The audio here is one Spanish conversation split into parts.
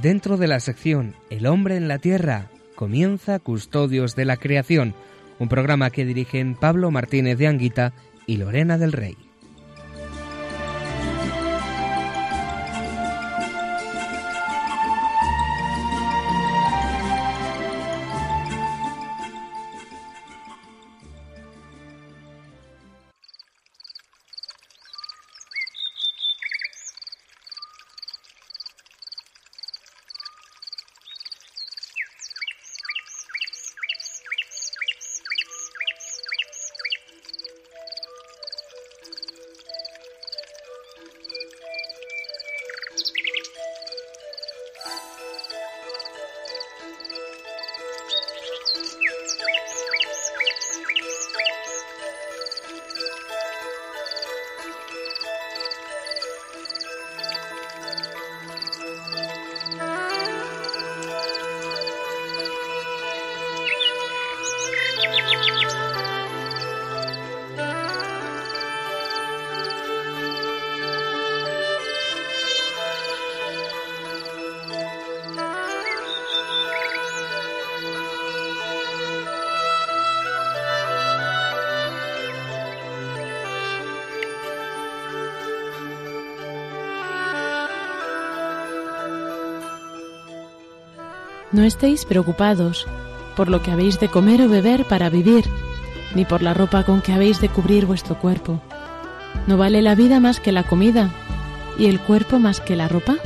Dentro de la sección El hombre en la tierra comienza Custodios de la Creación, un programa que dirigen Pablo Martínez de Anguita y Lorena del Rey. No estéis preocupados por lo que habéis de comer o beber para vivir, ni por la ropa con que habéis de cubrir vuestro cuerpo. ¿No vale la vida más que la comida, y el cuerpo más que la ropa?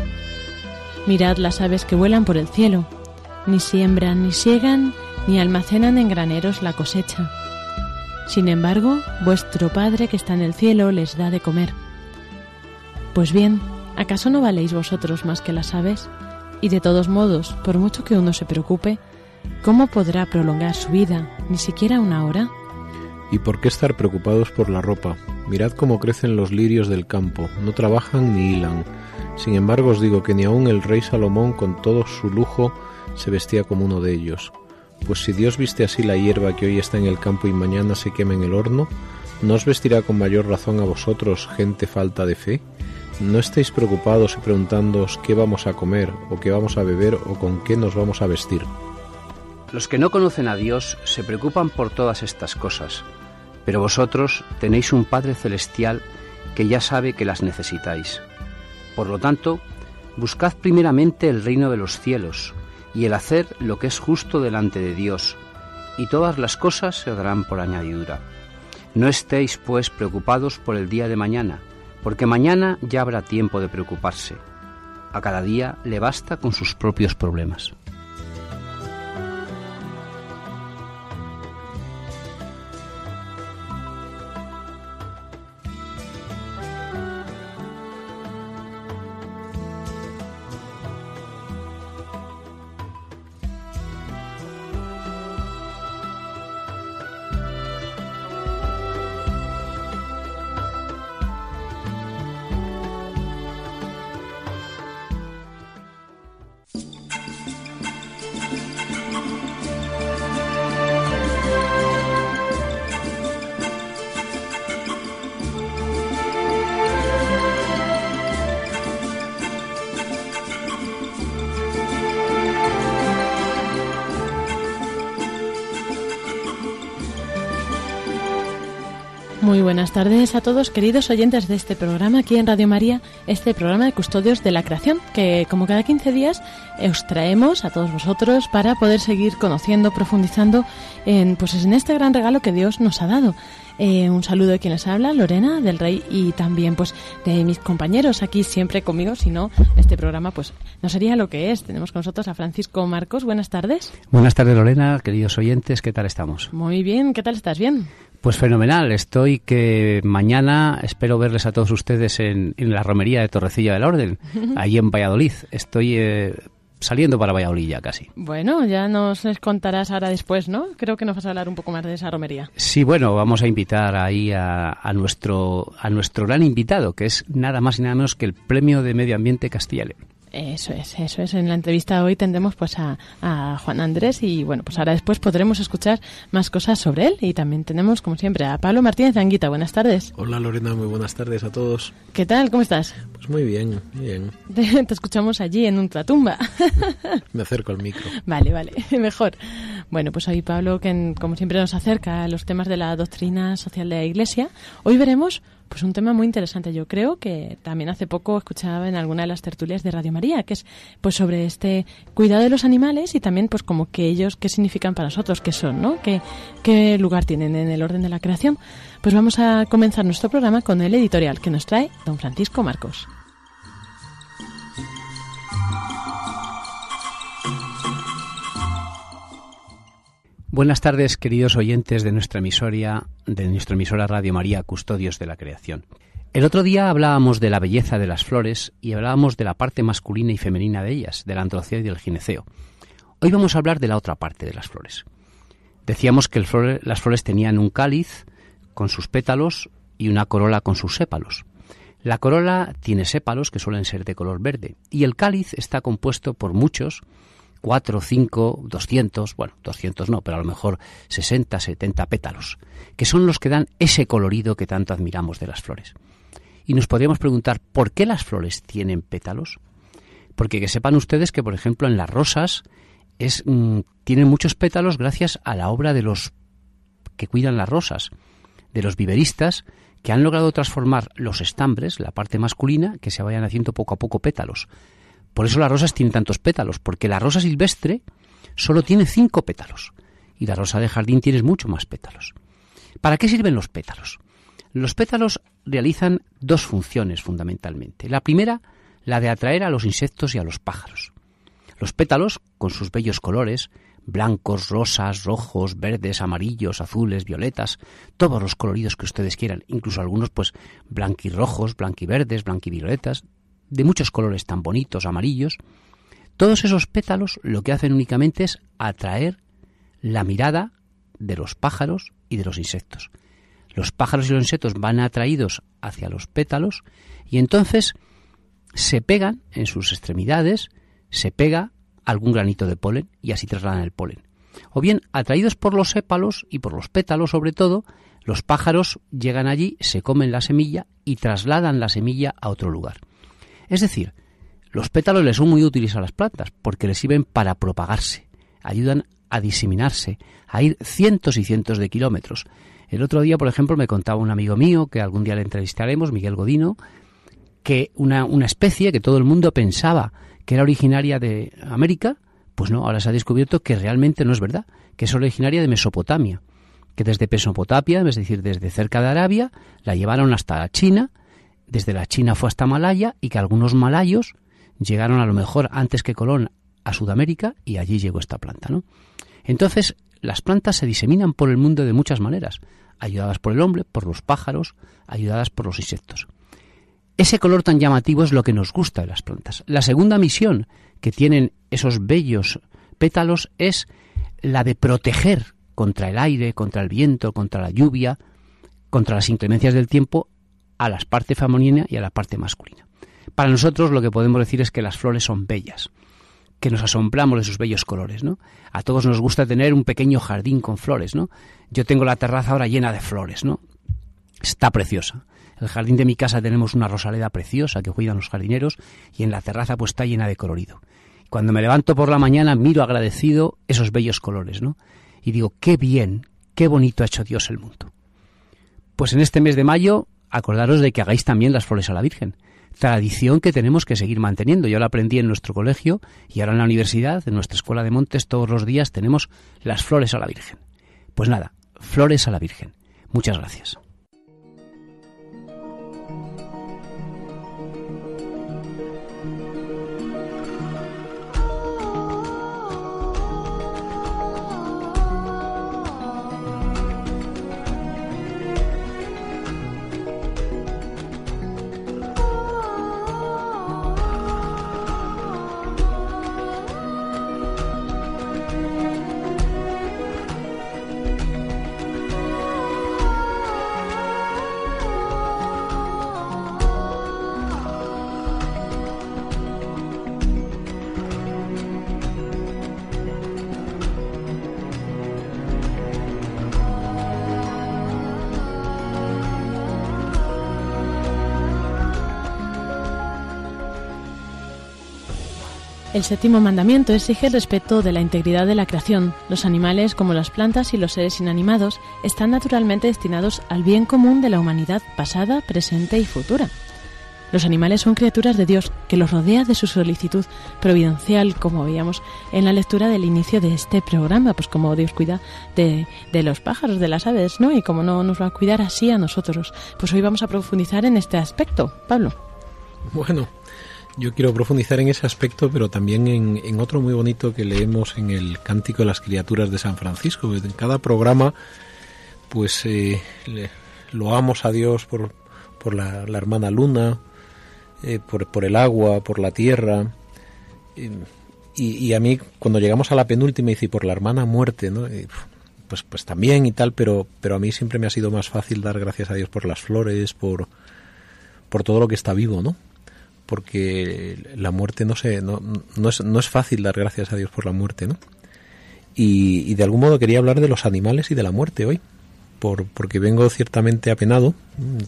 Mirad las aves que vuelan por el cielo, ni siembran, ni siegan, ni almacenan en graneros la cosecha. Sin embargo, vuestro Padre que está en el cielo les da de comer. Pues bien, ¿acaso no valéis vosotros más que las aves? Y de todos modos, por mucho que uno se preocupe, ¿cómo podrá prolongar su vida, ni siquiera una hora? ¿Y por qué estar preocupados por la ropa? Mirad cómo crecen los lirios del campo, no trabajan ni hilan. Sin embargo, os digo que ni aun el rey Salomón, con todo su lujo, se vestía como uno de ellos. Pues si Dios viste así la hierba que hoy está en el campo y mañana se quema en el horno, ¿no os vestirá con mayor razón a vosotros, gente falta de fe? No estéis preocupados y preguntándoos qué vamos a comer, o qué vamos a beber, o con qué nos vamos a vestir. Los que no conocen a Dios se preocupan por todas estas cosas, pero vosotros tenéis un Padre Celestial que ya sabe que las necesitáis. Por lo tanto, buscad primeramente el reino de los cielos, y el hacer lo que es justo delante de Dios, y todas las cosas se os darán por añadidura. No estéis, pues, preocupados por el día de mañana, porque mañana ya habrá tiempo de preocuparse. A cada día le basta con sus propios problemas. Muy buenas tardes a todos, queridos oyentes de este programa aquí en Radio María, este programa de Custodios de la Creación, que como cada 15 días os traemos a todos vosotros para poder seguir conociendo, profundizando en este gran regalo que Dios nos ha dado. Un saludo de quien les habla, Lorena del Rey, y también pues de mis compañeros aquí siempre conmigo, si no este programa pues no sería lo que es. Tenemos con nosotros a Francisco Marcos. Buenas tardes. Buenas tardes, Lorena, queridos oyentes, ¿qué tal estamos? Muy bien, ¿qué tal estás? Bien. Pues fenomenal, estoy que mañana espero verles a todos ustedes en la romería de Torrecilla de la Orden, allí en Valladolid. Estoy saliendo para Valladolid ya casi. Bueno, ya nos les contarás ahora después, ¿no? Creo que nos vas a hablar un poco más de esa romería. Sí, bueno, vamos a invitar ahí a nuestro gran invitado, que es nada más y nada menos que el Premio de Medio Ambiente Castilla y León. Eso es. En la entrevista hoy tendremos pues a Juan Andrés y bueno, pues ahora después podremos escuchar más cosas sobre él, y también tenemos, como siempre, a Pablo Martínez de Anguita. Buenas tardes. Hola Lorena, muy buenas tardes a todos. ¿Qué tal? ¿Cómo estás? Pues muy bien, bien. Te escuchamos allí en ultratumba. Me acerco al micro. Vale, mejor. Bueno, pues hoy Pablo, que como siempre nos acerca a los temas de la doctrina social de la Iglesia, hoy veremos pues un tema muy interesante. Yo creo que también hace poco escuchaba en alguna de las tertulias de Radio María, que es pues sobre este cuidado de los animales y también pues como que ellos qué significan para nosotros, qué son, ¿no? ¿Qué lugar tienen en el orden de la creación? Pues vamos a comenzar nuestro programa con el editorial que nos trae don Francisco Marcos. Buenas tardes, queridos oyentes de nuestra emisora Radio María, Custodios de la Creación. El otro día hablábamos de la belleza de las flores y hablábamos de la parte masculina y femenina de ellas, del androceo y del gineceo. Hoy vamos a hablar de la otra parte de las flores. Decíamos que las flores tenían un cáliz con sus pétalos y una corola con sus sépalos. La corola tiene sépalos que suelen ser de color verde y el cáliz está compuesto por muchos 60, 70 pétalos, que son los que dan ese colorido que tanto admiramos de las flores. Y nos podríamos preguntar, ¿por qué las flores tienen pétalos? Porque que sepan ustedes que, por ejemplo, en las rosas tienen muchos pétalos gracias a la obra de los que cuidan las rosas, de los viveristas, que han logrado transformar los estambres, la parte masculina, que se vayan haciendo poco a poco pétalos. Por eso las rosas tienen tantos pétalos, porque la rosa silvestre solo tiene 5 pétalos y la rosa de jardín tiene mucho más pétalos. ¿Para qué sirven los pétalos? Los pétalos realizan 2 funciones fundamentalmente. La primera, la de atraer a los insectos y a los pájaros. Los pétalos, con sus bellos colores, blancos, rosas, rojos, verdes, amarillos, azules, violetas, todos los coloridos que ustedes quieran, incluso algunos pues blanquirrojos, blanquiverdes, blanquivioletas, de muchos colores tan bonitos, amarillos, todos esos pétalos lo que hacen únicamente es atraer la mirada de los pájaros y de los insectos. Los pájaros y los insectos van atraídos hacia los pétalos y entonces se pegan en sus extremidades, se pega algún granito de polen y así trasladan el polen. O bien, atraídos por los sépalos y por los pétalos sobre todo, los pájaros llegan allí, se comen la semilla y trasladan la semilla a otro lugar. Es decir, los pétalos les son muy útiles a las plantas porque les sirven para propagarse, ayudan a diseminarse, a ir cientos y cientos de kilómetros. El otro día, por ejemplo, me contaba un amigo mío, que algún día le entrevistaremos, Miguel Godino, que una especie que todo el mundo pensaba que era originaria de América, pues no, ahora se ha descubierto que realmente no es verdad, que es originaria de Mesopotamia, que desde Mesopotamia, es decir, desde cerca de Arabia, la llevaron hasta China. Desde la China fue hasta Malaya y que algunos malayos llegaron a lo mejor antes que Colón a Sudamérica y allí llegó esta planta, ¿no? Entonces, las plantas se diseminan por el mundo de muchas maneras, ayudadas por el hombre, por los pájaros, ayudadas por los insectos. Ese color tan llamativo es lo que nos gusta de las plantas. La segunda misión que tienen esos bellos pétalos es la de proteger contra el aire, contra el viento, contra la lluvia, contra las inclemencias del tiempo, a la parte femenina y a la parte masculina. Para nosotros lo que podemos decir es que las flores son bellas, que nos asombramos de sus bellos colores, ¿no? A todos nos gusta tener un pequeño jardín con flores, ¿no? Yo tengo la terraza ahora llena de flores, ¿no? Está preciosa. En el jardín de mi casa tenemos una rosaleda preciosa que cuidan los jardineros y en la terraza pues está llena de colorido. Cuando me levanto por la mañana miro agradecido esos bellos colores, ¿no? Y digo, qué bien, qué bonito ha hecho Dios el mundo. Pues en este mes de mayo acordaros de que hagáis también las flores a la Virgen, tradición que tenemos que seguir manteniendo. Yo la aprendí en nuestro colegio y ahora en la universidad, en nuestra Escuela de Montes, todos los días tenemos las flores a la Virgen. Pues nada, flores a la Virgen. Muchas gracias. El séptimo mandamiento exige el respeto de la integridad de la creación. Los animales, como las plantas y los seres inanimados, están naturalmente destinados al bien común de la humanidad pasada, presente y futura. Los animales son criaturas de Dios, que los rodea de su solicitud providencial, como veíamos en la lectura del inicio de este programa, pues como Dios cuida de los pájaros, de las aves, ¿no? Y como no nos va a cuidar así a nosotros. Pues hoy vamos a profundizar en este aspecto, Pablo. Bueno, yo quiero profundizar en ese aspecto, pero también en otro muy bonito que leemos en el Cántico de las Criaturas de San Francisco. En cada programa, pues loamos a Dios por la hermana luna, por el agua, por la tierra. Y a mí, cuando llegamos a la penúltima, dice, y por la hermana muerte, ¿no? Pues también y tal, pero a mí siempre me ha sido más fácil dar gracias a Dios por las flores, por todo lo que está vivo, ¿no? Porque la muerte no es fácil dar gracias a Dios por la muerte, ¿no? Y de algún modo quería hablar de los animales y de la muerte hoy, porque vengo ciertamente apenado.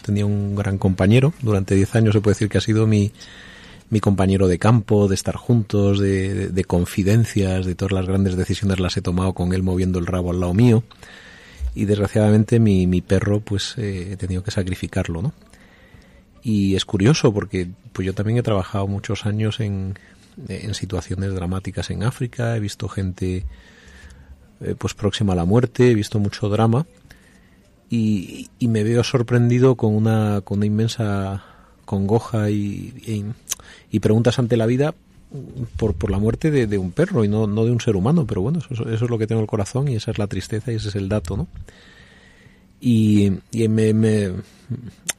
Tenía un gran compañero, durante 10 años se puede decir que ha sido mi compañero de campo, de estar juntos, de confidencias, de todas las grandes decisiones las he tomado con él moviendo el rabo al lado mío, y desgraciadamente mi perro, pues he tenido que sacrificarlo, ¿no? Y es curioso porque pues yo también he trabajado muchos años en situaciones dramáticas en África, he visto gente pues próxima a la muerte, he visto mucho drama y me veo sorprendido con una inmensa congoja y preguntas ante la vida por la muerte de un perro y no de un ser humano, pero bueno, eso es lo que tengo en el corazón y esa es la tristeza y ese es el dato, ¿no? Y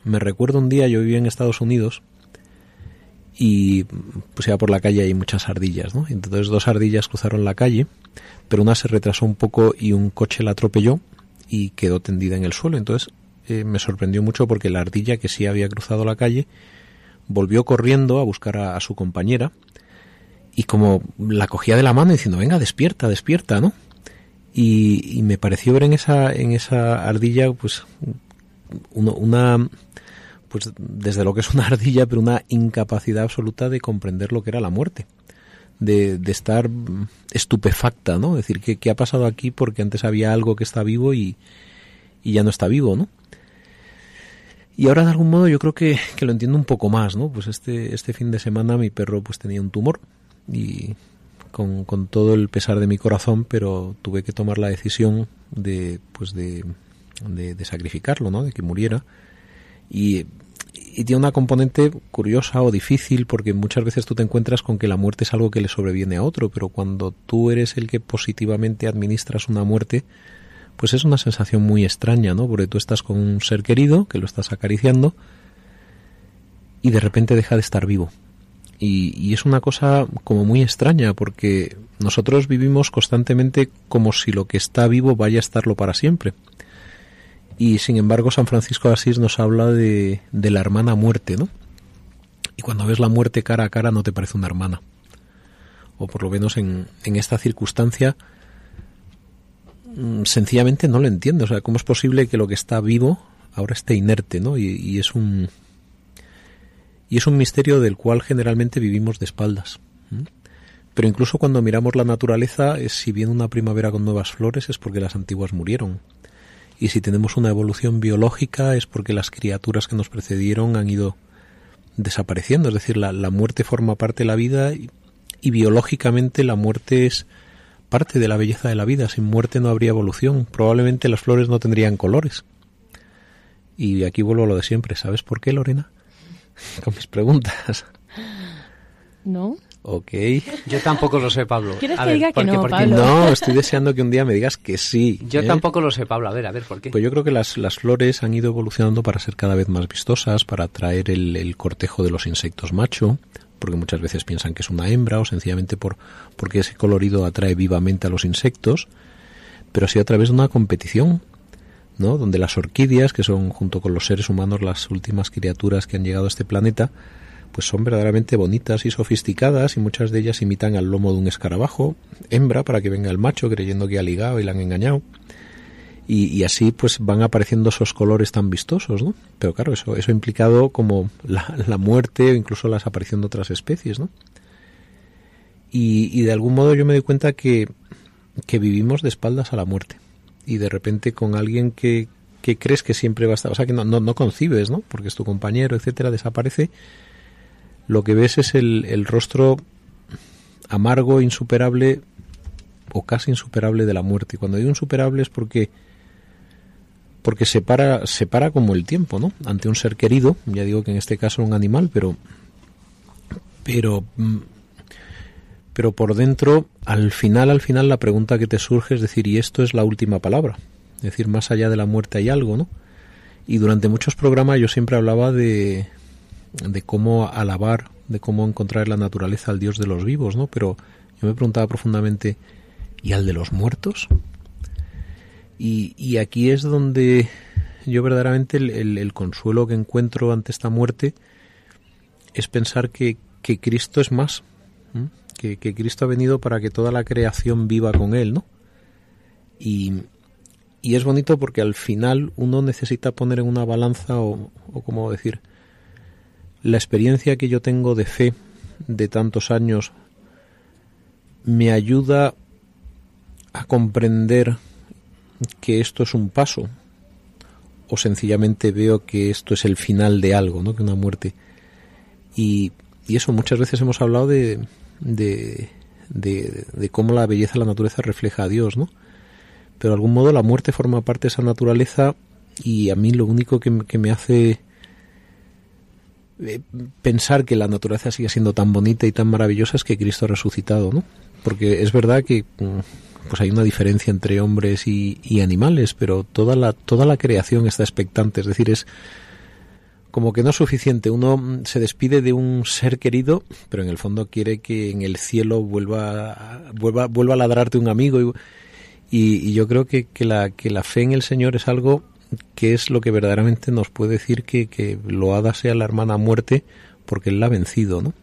me recuerdo un día, yo vivía en Estados Unidos y pues iba por la calle y hay muchas ardillas, ¿no? Entonces 2 ardillas cruzaron la calle, pero una se retrasó un poco y un coche la atropelló y quedó tendida en el suelo. Entonces me sorprendió mucho porque la ardilla que sí había cruzado la calle volvió corriendo a buscar a su compañera y como la cogía de la mano diciendo, venga, despierta, despierta, ¿no? Y me pareció ver en esa ardilla pues una pues desde lo que es una ardilla, pero una incapacidad absoluta de comprender lo que era la muerte, de estar estupefacta, ¿no? Es decir, ¿qué ha pasado aquí? Porque antes había algo que está vivo y ya no está vivo, ¿no? Y ahora de algún modo yo creo que lo entiendo un poco más, ¿no? Pues este fin de semana mi perro pues tenía un tumor y con todo el pesar de mi corazón, pero tuve que tomar la decisión de sacrificarlo, ¿no? De que muriera. Y tiene una componente curiosa o difícil, porque muchas veces tú te encuentras con que la muerte es algo que le sobreviene a otro, pero cuando tú eres el que positivamente administras una muerte, pues es una sensación muy extraña, ¿no? Porque tú estás con un ser querido, que lo estás acariciando, y de repente deja de estar vivo. Y es una cosa como muy extraña porque nosotros vivimos constantemente como si lo que está vivo vaya a estarlo para siempre. Y sin embargo San Francisco de Asís nos habla de la hermana muerte, ¿no? Y cuando ves la muerte cara a cara no te parece una hermana. O por lo menos en esta circunstancia sencillamente no lo entiendo. O sea, ¿cómo es posible que lo que está vivo ahora esté inerte, ¿no? Y es un... Y es un misterio del cual generalmente vivimos de espaldas. Pero incluso cuando miramos la naturaleza, si viene una primavera con nuevas flores es porque las antiguas murieron. Y si tenemos una evolución biológica es porque las criaturas que nos precedieron han ido desapareciendo. Es decir, la muerte forma parte de la vida y biológicamente la muerte es parte de la belleza de la vida. Sin muerte no habría evolución. Probablemente las flores no tendrían colores. Y aquí vuelvo a lo de siempre. ¿Sabes por qué, Lorena? Con mis preguntas. ¿No? Ok. Yo tampoco lo sé, Pablo. ¿Quieres que diga que no, Pablo? No, estoy deseando que un día me digas que sí. Yo tampoco lo sé, Pablo. A ver, ¿por qué? Pues yo creo que las flores han ido evolucionando para ser cada vez más vistosas, para atraer el cortejo de los insectos macho, porque muchas veces piensan que es una hembra o sencillamente porque ese colorido atrae vivamente a los insectos, pero sí a través de una competición, ¿no? Donde las orquídeas, que son junto con los seres humanos las últimas criaturas que han llegado a este planeta, pues son verdaderamente bonitas y sofisticadas y muchas de ellas imitan al lomo de un escarabajo, hembra, para que venga el macho creyendo que ha ligado y la han engañado. Y así pues van apareciendo esos colores tan vistosos, ¿no? Pero claro, eso ha implicado como la muerte o incluso la desaparición de otras especies, ¿no? Y de algún modo yo me doy cuenta que vivimos de espaldas a la muerte. Y de repente con alguien que crees que siempre va a estar, o sea, que no concibes, ¿no? Porque es tu compañero, etcétera, desaparece. Lo que ves es el rostro amargo, insuperable o casi insuperable de la muerte. Y cuando digo insuperable es porque separa como el tiempo, ¿no? Ante un ser querido, ya digo que en este caso un animal, pero por dentro, al final la pregunta que te surge es decir, ¿y esto es la última palabra? Es decir, más allá de la muerte hay algo, ¿no? Y durante muchos programas yo siempre hablaba de cómo alabar, de cómo encontrar en la naturaleza al Dios de los vivos, ¿no? Pero yo me preguntaba profundamente, ¿y al de los muertos? Y aquí es donde yo verdaderamente el consuelo que encuentro ante esta muerte es pensar que Cristo es más, ¿eh? Que Cristo ha venido para que toda la creación viva con Él, ¿no? Y es bonito porque al final uno necesita poner en una balanza o como decir, la experiencia que yo tengo de fe de tantos años me ayuda a comprender que esto es un paso o sencillamente veo que esto es el final de algo, ¿no? Que una muerte. Y eso, muchas veces hemos hablado de cómo la belleza de la naturaleza refleja a Dios, ¿no? Pero de algún modo la muerte forma parte de esa naturaleza y a mí lo único que me hace pensar que la naturaleza sigue siendo tan bonita y tan maravillosa es que Cristo ha resucitado, ¿no? Porque es verdad que pues hay una diferencia entre hombres y animales, pero toda la creación está expectante, es decir, es como que no es suficiente. Uno se despide de un ser querido, pero en el fondo quiere que en el cielo vuelva a ladrarte un amigo. Y yo creo que la fe en el Señor es algo que es lo que verdaderamente nos puede decir que loada sea la hermana muerte, porque Él la ha vencido, ¿no?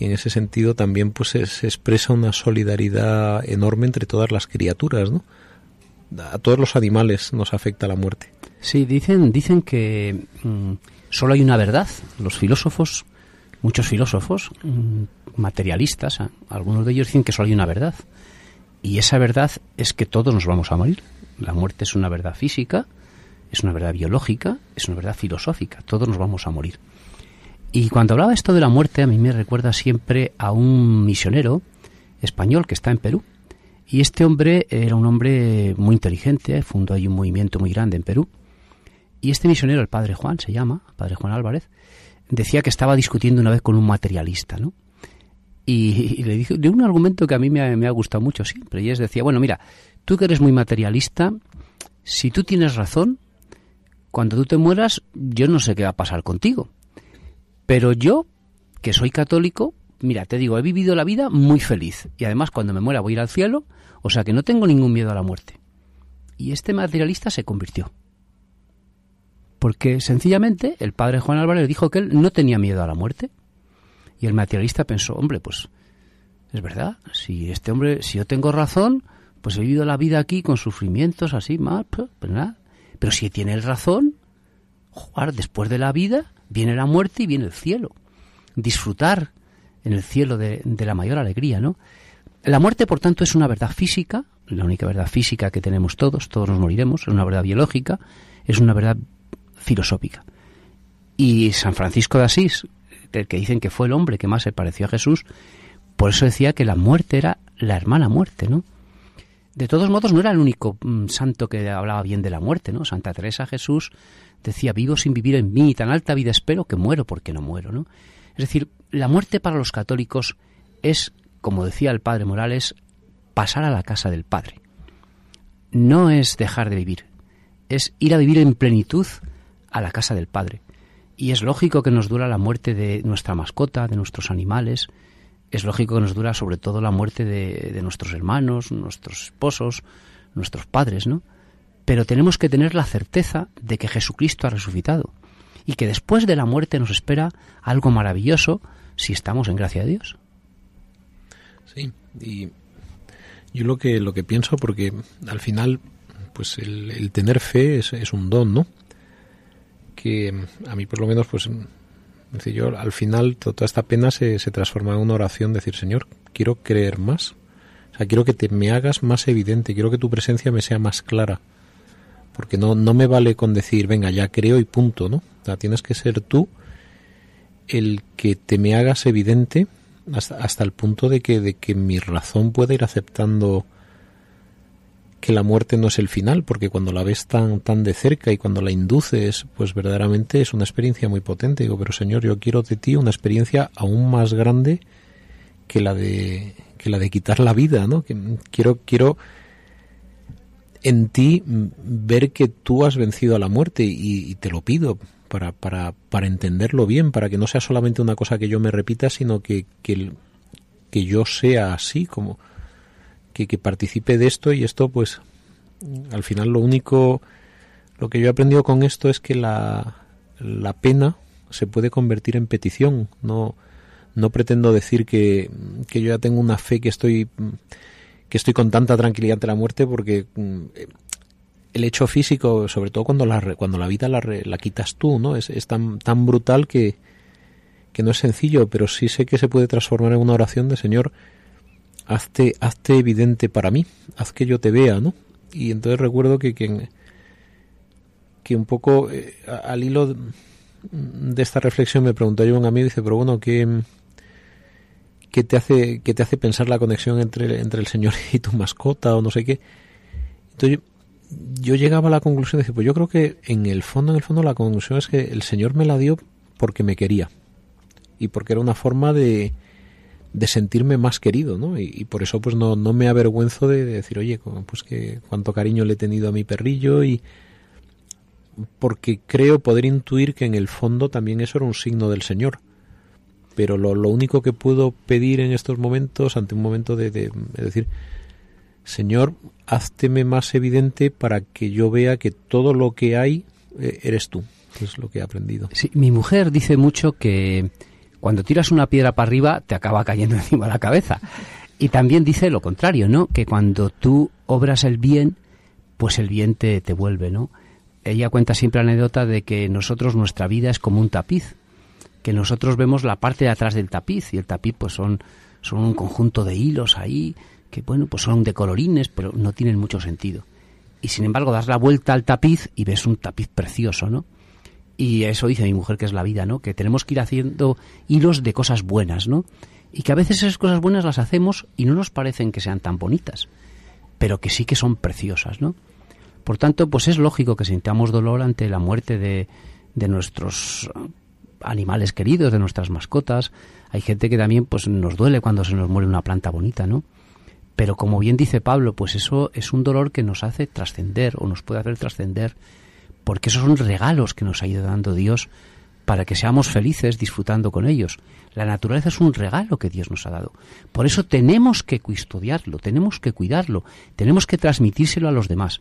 Y en ese sentido también pues se expresa una solidaridad enorme entre todas las criaturas, ¿no? A todos los animales nos afecta la muerte. Sí, dicen que solo hay una verdad. Los filósofos, muchos filósofos materialistas, algunos de ellos dicen que solo hay una verdad. Y esa verdad es que todos nos vamos a morir. La muerte es una verdad física, es una verdad biológica, es una verdad filosófica. Todos nos vamos a morir. Y cuando hablaba esto de la muerte, a mí me recuerda siempre a un misionero español que está en Perú. Y este hombre era un hombre muy inteligente, fundó ahí un movimiento muy grande en Perú. Y este misionero, el Padre Juan, se llama, Padre Juan Álvarez, decía que estaba discutiendo una vez con un materialista, ¿no? Y le dije de un argumento que a mí me ha gustado mucho siempre, y es, decía, bueno, mira, tú que eres muy materialista, si tú tienes razón, cuando tú te mueras, yo no sé qué va a pasar contigo, pero yo, que soy católico, mira, te digo, he vivido la vida muy feliz, y además cuando me muera voy a ir al cielo, o sea que no tengo ningún miedo a la muerte. Y este materialista se convirtió, porque sencillamente el Padre Juan Álvarez dijo que él no tenía miedo a la muerte. Y el materialista pensó, hombre, pues es verdad, si yo tengo razón, pues he vivido la vida aquí con sufrimientos así, mal, pues nada. Pero si tiene él razón, jugar después de la vida, viene la muerte y viene el cielo. Disfrutar en el cielo de la mayor alegría, ¿no? La muerte, por tanto, es una verdad física, la única verdad física que tenemos todos nos moriremos, es una verdad biológica, es una verdad filosófica. Y San Francisco de Asís, el que dicen que fue el hombre que más se pareció a Jesús, por eso decía que la muerte era la hermana muerte, ¿no? De todos modos, no era el único santo que hablaba bien de la muerte, ¿no? Santa Teresa de Jesús decía, vivo sin vivir en mí, tan alta vida espero que muero porque no muero, ¿no? Es decir, la muerte para los católicos es, como decía el Padre Morales, pasar a la casa del Padre. No es dejar de vivir, es ir a vivir en plenitud a la casa del Padre. Y es lógico que nos dura la muerte de nuestra mascota, de nuestros animales. Es lógico que nos dura sobre todo la muerte de nuestros hermanos, nuestros esposos, nuestros padres, ¿no? Pero tenemos que tener la certeza de que Jesucristo ha resucitado y que después de la muerte nos espera algo maravilloso si estamos en gracia de Dios. Sí, y yo lo que pienso, porque al final pues el tener fe es un don, ¿no? Que a mí por lo menos pues Es decir, yo al final toda esta pena se transforma en una oración, decir, Señor, quiero creer más. O sea, quiero que me hagas más evidente, quiero que tu presencia me sea más clara. Porque no me vale con decir, venga, ya creo y punto, ¿no? O sea, tienes que ser tú el que te me hagas evidente hasta el punto de que mi razón pueda ir aceptando que la muerte no es el final, porque cuando la ves tan de cerca y cuando la induces, pues verdaderamente es una experiencia muy potente. Digo, pero Señor, yo quiero de ti una experiencia aún más grande que la de quitar la vida, ¿no? Que quiero en ti ver que tú has vencido a la muerte y te lo pido para entenderlo bien, para que no sea solamente una cosa que yo me repita, sino que yo sea así, como que participe de esto. Y esto, pues al final lo que yo he aprendido con esto es que la pena se puede convertir en petición. No pretendo decir que yo ya tengo una fe que estoy con tanta tranquilidad ante la muerte, porque el hecho físico, sobre todo cuando la vida la quitas tú, ¿no? Es tan brutal que no es sencillo, pero sí sé que se puede transformar en una oración de Señor, hazte evidente para mí, haz que yo te vea, ¿no? Y entonces recuerdo que un poco al hilo de esta reflexión me preguntó yo un amigo, dice, pero bueno, ¿qué te hace pensar la conexión entre el Señor y tu mascota o no sé qué? Entonces yo llegaba a la conclusión de decir, pues yo creo que en el fondo la conclusión es que el Señor me la dio porque me quería y porque era una forma de sentirme más querido, ¿no? Y por eso pues no me avergüenzo de decir, oye, pues que cuánto cariño le he tenido a mi perrillo, y porque creo poder intuir que en el fondo también eso era un signo del Señor. Pero lo único que puedo pedir en estos momentos, ante un momento de decir, Señor, házteme más evidente para que yo vea que todo lo que hay eres tú. Es lo que he aprendido. Sí, mi mujer dice mucho que cuando tiras una piedra para arriba te acaba cayendo encima de la cabeza. Y también dice lo contrario, ¿no? Que cuando tú obras el bien, pues el bien te vuelve, ¿no? Ella cuenta siempre la anécdota de que nuestra vida es como un tapiz, que nosotros vemos la parte de atrás del tapiz, y el tapiz pues son un conjunto de hilos ahí, que bueno, pues son de colorines, pero no tienen mucho sentido. Y sin embargo das la vuelta al tapiz y ves un tapiz precioso, ¿no? Y eso dice mi mujer que es la vida, ¿no? Que tenemos que ir haciendo hilos de cosas buenas, ¿no? Y que a veces esas cosas buenas las hacemos y no nos parecen que sean tan bonitas, pero que sí que son preciosas, ¿no? Por tanto, pues es lógico que sintamos dolor ante la muerte de nuestros animales queridos, de nuestras mascotas. Hay gente que también pues nos duele cuando se nos muere una planta bonita, ¿no? Pero como bien dice Pablo, pues eso es un dolor que nos hace trascender, o nos puede hacer trascender, porque esos son regalos que nos ha ido dando Dios para que seamos felices disfrutando con ellos. La naturaleza es un regalo que Dios nos ha dado. Por eso tenemos que custodiarlo, tenemos que cuidarlo, tenemos que transmitírselo a los demás.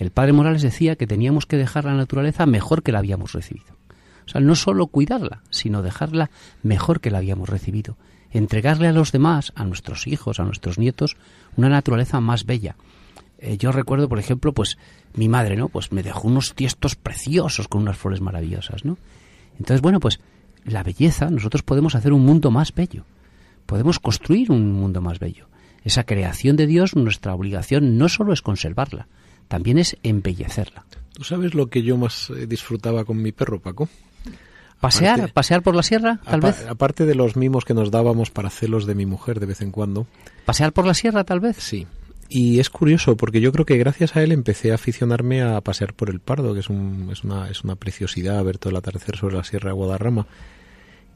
El Padre Morales decía que teníamos que dejar la naturaleza mejor que la habíamos recibido. O sea, no solo cuidarla, sino dejarla mejor que la habíamos recibido. Entregarle a los demás, a nuestros hijos, a nuestros nietos, una naturaleza más bella. Yo recuerdo, por ejemplo, pues mi madre, ¿no? Pues me dejó unos tiestos preciosos con unas flores maravillosas, ¿no? Entonces, bueno, pues la belleza, nosotros podemos hacer un mundo más bello. Podemos construir un mundo más bello. Esa creación de Dios, nuestra obligación no solo es conservarla, también es embellecerla. ¿Tú sabes lo que yo más disfrutaba con mi perro, Paco? ¿Pasear por la sierra, tal vez? Aparte de los mimos que nos dábamos para celos de mi mujer de vez en cuando. ¿Pasear por la sierra, tal vez? Sí. Y es curioso, porque yo creo que gracias a él empecé a aficionarme a pasear por el Pardo, que es una preciosidad ver todo el atardecer sobre la Sierra de Guadarrama.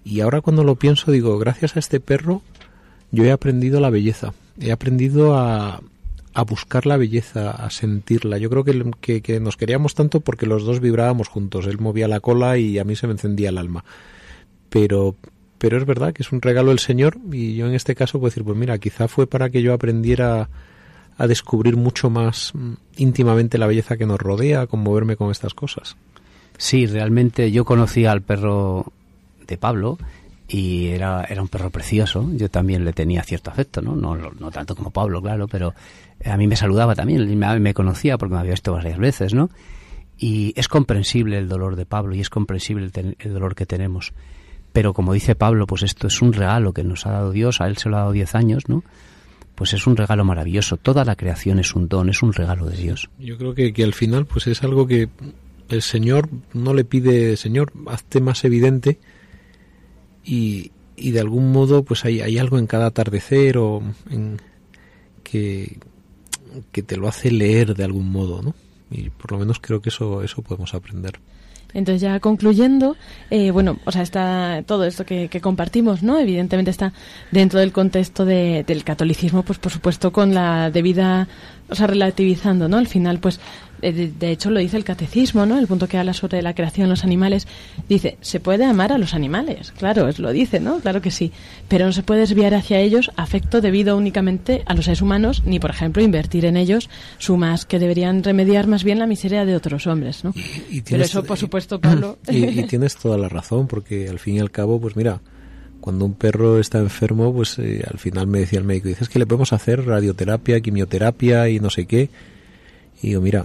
Y ahora cuando lo pienso digo, gracias a este perro yo he aprendido la belleza. He aprendido a buscar la belleza, a sentirla. Yo creo que nos queríamos tanto porque los dos vibrábamos juntos. Él movía la cola y a mí se me encendía el alma. Pero es verdad que es un regalo del Señor, y yo en este caso puedo decir, pues mira, quizá fue para que yo aprendiera a descubrir mucho más íntimamente la belleza que nos rodea, a conmoverme con estas cosas. Sí, realmente yo conocí al perro de Pablo y era un perro precioso. Yo también le tenía cierto afecto, no tanto como Pablo, claro, pero a mí me saludaba también, me conocía porque me había visto varias veces, ¿no? Y es comprensible el dolor de Pablo y es comprensible el dolor que tenemos, Pero como dice Pablo, pues esto es un regalo que nos ha dado Dios, a él se lo ha dado 10 años, ¿no? Pues es un regalo maravilloso, toda la creación es un don, es un regalo de Dios. Yo creo que al final pues es algo que el Señor no le pide, Señor, hazte más evidente, y de algún modo pues hay algo en cada atardecer o que te lo hace leer de algún modo, ¿no? Y por lo menos creo que eso podemos aprender. Entonces, ya concluyendo, está todo esto que compartimos, ¿no? Evidentemente está dentro del contexto del catolicismo, pues por supuesto con la debida, relativizando, ¿no? Al final, pues, de hecho lo dice el catecismo, ¿no? El punto que habla sobre la creación de los animales, dice, se puede amar a los animales, claro, lo dice, ¿no? Claro que sí, pero no se puede desviar hacia ellos afecto debido únicamente a los seres humanos, ni, por ejemplo, invertir en ellos sumas que deberían remediar más bien la miseria de otros hombres, ¿no? Pero eso, por supuesto, Pablo... Y tienes toda la razón, porque al fin y al cabo, pues mira, cuando un perro está enfermo, pues al final me decía el médico, dices que le podemos hacer radioterapia, quimioterapia y no sé qué, y digo, mira...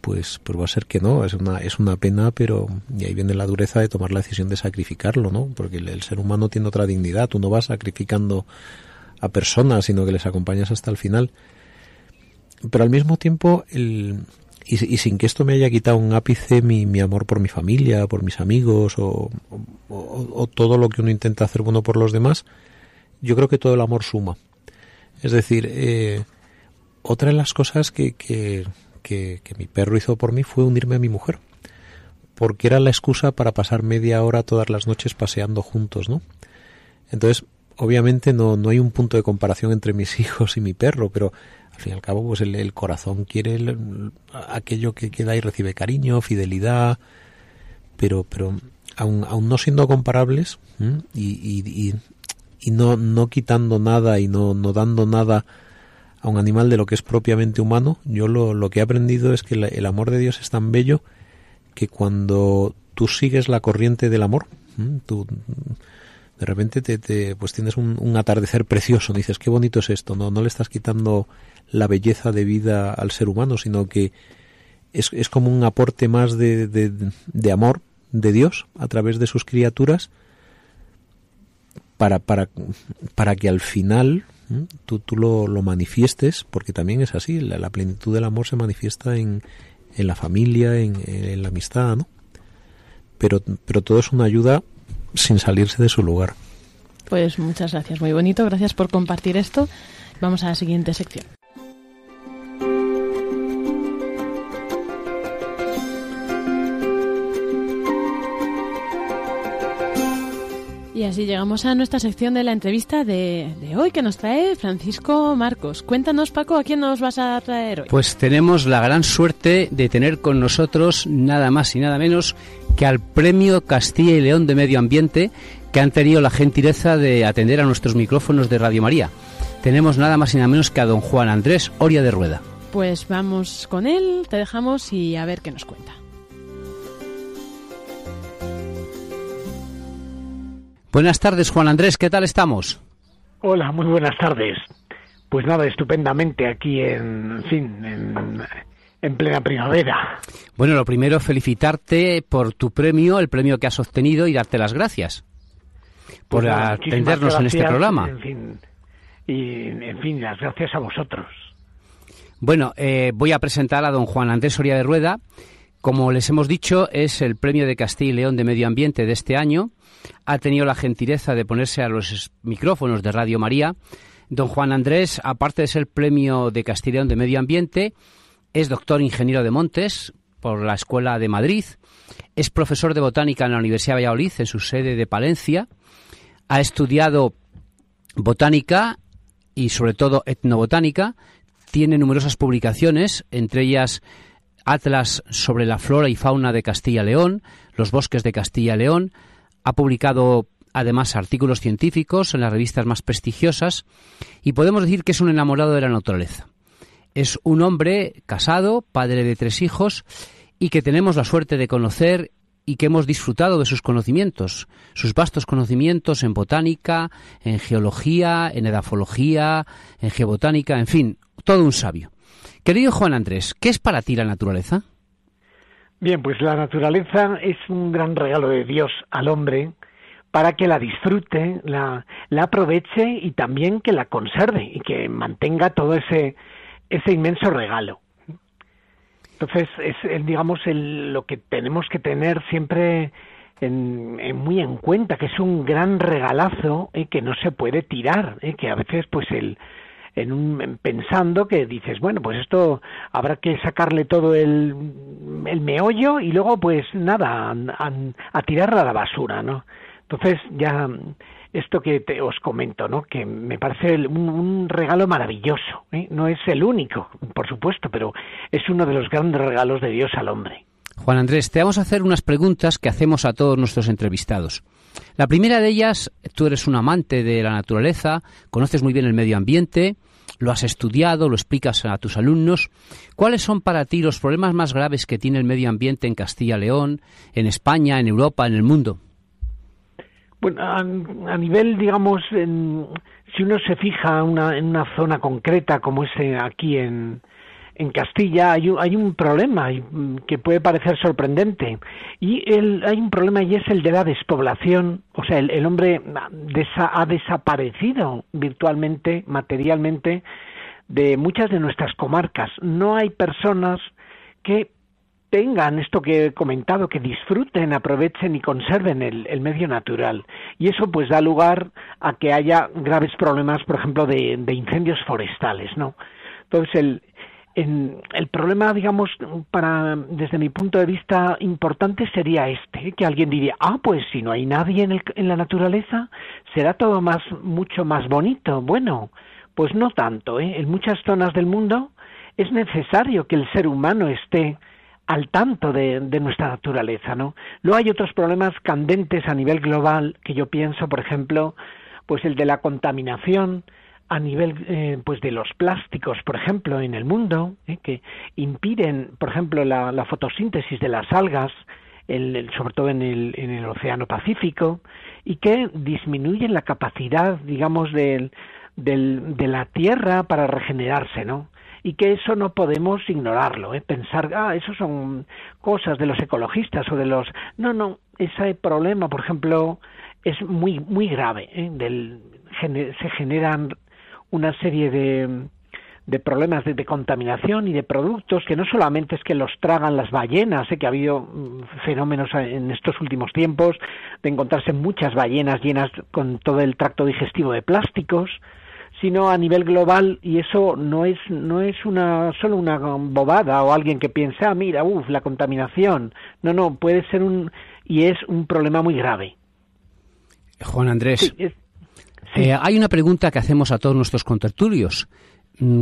Pues va a ser que no, es una pena, pero y ahí viene la dureza de tomar la decisión de sacrificarlo, ¿no? Porque el ser humano tiene otra dignidad, tú no vas sacrificando a personas, sino que les acompañas hasta el final. Pero al mismo tiempo, y sin que esto me haya quitado un ápice mi amor por mi familia, por mis amigos, o todo lo que uno intenta hacer bueno por los demás, yo creo que todo el amor suma. Es decir, otra de las cosas que mi perro hizo por mí fue unirme a mi mujer, porque era la excusa para pasar media hora todas las noches paseando juntos, ¿no? Entonces, obviamente no hay un punto de comparación entre mis hijos y mi perro, pero al fin y al cabo pues el corazón quiere aquello que queda y recibe cariño, fidelidad, pero aun no siendo comparables, ¿eh? y no quitando nada y no dando nada a un animal de lo que es propiamente humano, yo lo que he aprendido es que el amor de Dios es tan bello que cuando tú sigues la corriente del amor, tú de repente pues tienes un atardecer precioso, dices qué bonito es esto, no le estás quitando la belleza de vida al ser humano, sino que es como un aporte más de amor de Dios a través de sus criaturas para que al final tú lo manifiestes, porque también es así, la plenitud del amor se manifiesta en la familia, en la amistad, ¿no? Pero todo es una ayuda sin salirse de su lugar. Pues muchas gracias, muy bonito, gracias por compartir esto. Vamos a la siguiente sección. Y así llegamos a nuestra sección de la entrevista de hoy, que nos trae Francisco Marcos. Cuéntanos, Paco, ¿a quién nos vas a traer hoy? Pues tenemos la gran suerte de tener con nosotros nada más y nada menos que al Premio Castilla y León de Medio Ambiente, que han tenido la gentileza de atender a nuestros micrófonos de Radio María. Tenemos nada más y nada menos que a don Juan Andrés Oria de Rueda. Pues vamos con él, te dejamos y a ver qué nos cuenta. Buenas tardes, Juan Andrés, ¿qué tal estamos? Hola, muy buenas tardes. Pues nada, estupendamente aquí en plena primavera. Bueno, lo primero, felicitarte por tu premio, el premio que has obtenido, y darte las gracias por atendernos en este programa. En fin, las gracias a vosotros. Bueno, voy a presentar a don Juan Andrés Oria de Rueda. Como les hemos dicho, es el Premio de Castilla y León de Medio Ambiente de este año. Ha tenido la gentileza de ponerse a los micrófonos de Radio María. Don Juan Andrés, aparte de ser Premio de Castilla y León de Medio Ambiente, es doctor ingeniero de Montes por la Escuela de Madrid. Es profesor de botánica en la Universidad de Valladolid, en su sede de Palencia. Ha estudiado botánica y sobre todo etnobotánica. Tiene numerosas publicaciones, entre ellas Atlas sobre la flora y fauna de Castilla y León, los bosques de Castilla y León. Ha publicado además artículos científicos en las revistas más prestigiosas y podemos decir que es un enamorado de la naturaleza. Es un hombre casado, padre de 3 hijos y que tenemos la suerte de conocer y que hemos disfrutado de sus conocimientos, sus vastos conocimientos en botánica, en geología, en edafología, en geobotánica, en fin, todo un sabio. Querido Juan Andrés, ¿qué es para ti la naturaleza? Bien, pues la naturaleza es un gran regalo de Dios al hombre para que la disfrute, la aproveche y también que la conserve y que mantenga todo ese inmenso regalo. Entonces, es digamos, lo que tenemos que tener siempre muy en cuenta, que es un gran regalazo que no se puede tirar, que a veces pues pensando que dices, bueno, pues esto habrá que sacarle todo el meollo y luego pues nada, a tirarla a la basura, ¿no? Entonces ya esto que os comento, ¿no? Que me parece un regalo maravilloso, ¿eh? No es el único, por supuesto, pero es uno de los grandes regalos de Dios al hombre. Juan Andrés, te vamos a hacer unas preguntas que hacemos a todos nuestros entrevistados. La primera de ellas, tú eres un amante de la naturaleza, conoces muy bien el medio ambiente, lo has estudiado, lo explicas a tus alumnos. ¿Cuáles son para ti los problemas más graves que tiene el medio ambiente en Castilla y León, en España, en Europa, en el mundo? Bueno, a nivel, digamos, si uno se fija en una zona concreta como es aquí en Castilla, hay un problema que puede parecer sorprendente, y hay un problema, y es el de la despoblación. O sea, el hombre ha desaparecido virtualmente, materialmente, de muchas de nuestras comarcas. No hay personas que tengan esto que he comentado, que disfruten, aprovechen y conserven el medio natural. Y eso pues da lugar a que haya graves problemas, por ejemplo, de incendios forestales, ¿no? Entonces, el problema, digamos, desde mi punto de vista importante sería que alguien diría, pues si no hay nadie en la naturaleza, será todo mucho más bonito. Bueno, pues no tanto, ¿eh? En muchas zonas del mundo es necesario que el ser humano esté al tanto de nuestra naturaleza, ¿no? Luego hay otros problemas candentes a nivel global que yo pienso, por ejemplo, pues el de la contaminación, a nivel pues de los plásticos, por ejemplo, en el mundo, que impiden, por ejemplo, la fotosíntesis de las algas, sobre todo en el Océano Pacífico, y que disminuyen la capacidad, digamos, de la Tierra para regenerarse, ¿no? Y que eso no podemos ignorarlo, pensar, eso son cosas de los ecologistas o de los... No, ese problema, por ejemplo, es muy, muy grave, se generan una serie de problemas de contaminación y de productos que no solamente es que los tragan las ballenas, que ha habido fenómenos en estos últimos tiempos de encontrarse muchas ballenas llenas con todo el tracto digestivo de plásticos, sino a nivel global, y eso no es solo una bobada o alguien que piensa, mira, la contaminación. No, puede ser y es un problema muy grave. Juan Andrés... Sí, hay una pregunta que hacemos a todos nuestros contertulios.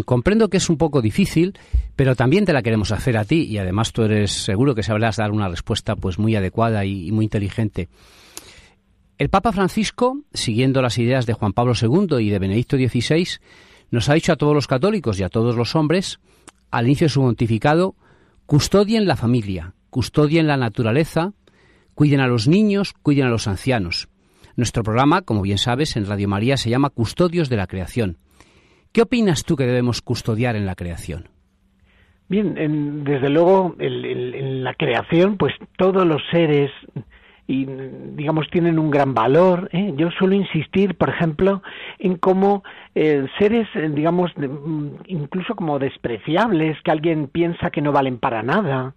Comprendo que es un poco difícil, pero también te la queremos hacer a ti, y además tú eres seguro que sabrás dar una respuesta pues muy adecuada y muy inteligente. El Papa Francisco, siguiendo las ideas de Juan Pablo II y de Benedicto XVI, nos ha dicho a todos los católicos y a todos los hombres, al inicio de su pontificado, custodien la familia, custodien la naturaleza, cuiden a los niños, cuiden a los ancianos. Nuestro programa, como bien sabes, en Radio María se llama Custodios de la Creación. ¿Qué opinas tú que debemos custodiar en la creación? Bien, desde luego, en la creación, pues todos los seres, y digamos, tienen un gran valor, ¿eh? Yo suelo insistir, por ejemplo, en cómo seres, digamos, incluso como despreciables, que alguien piensa que no valen para nada,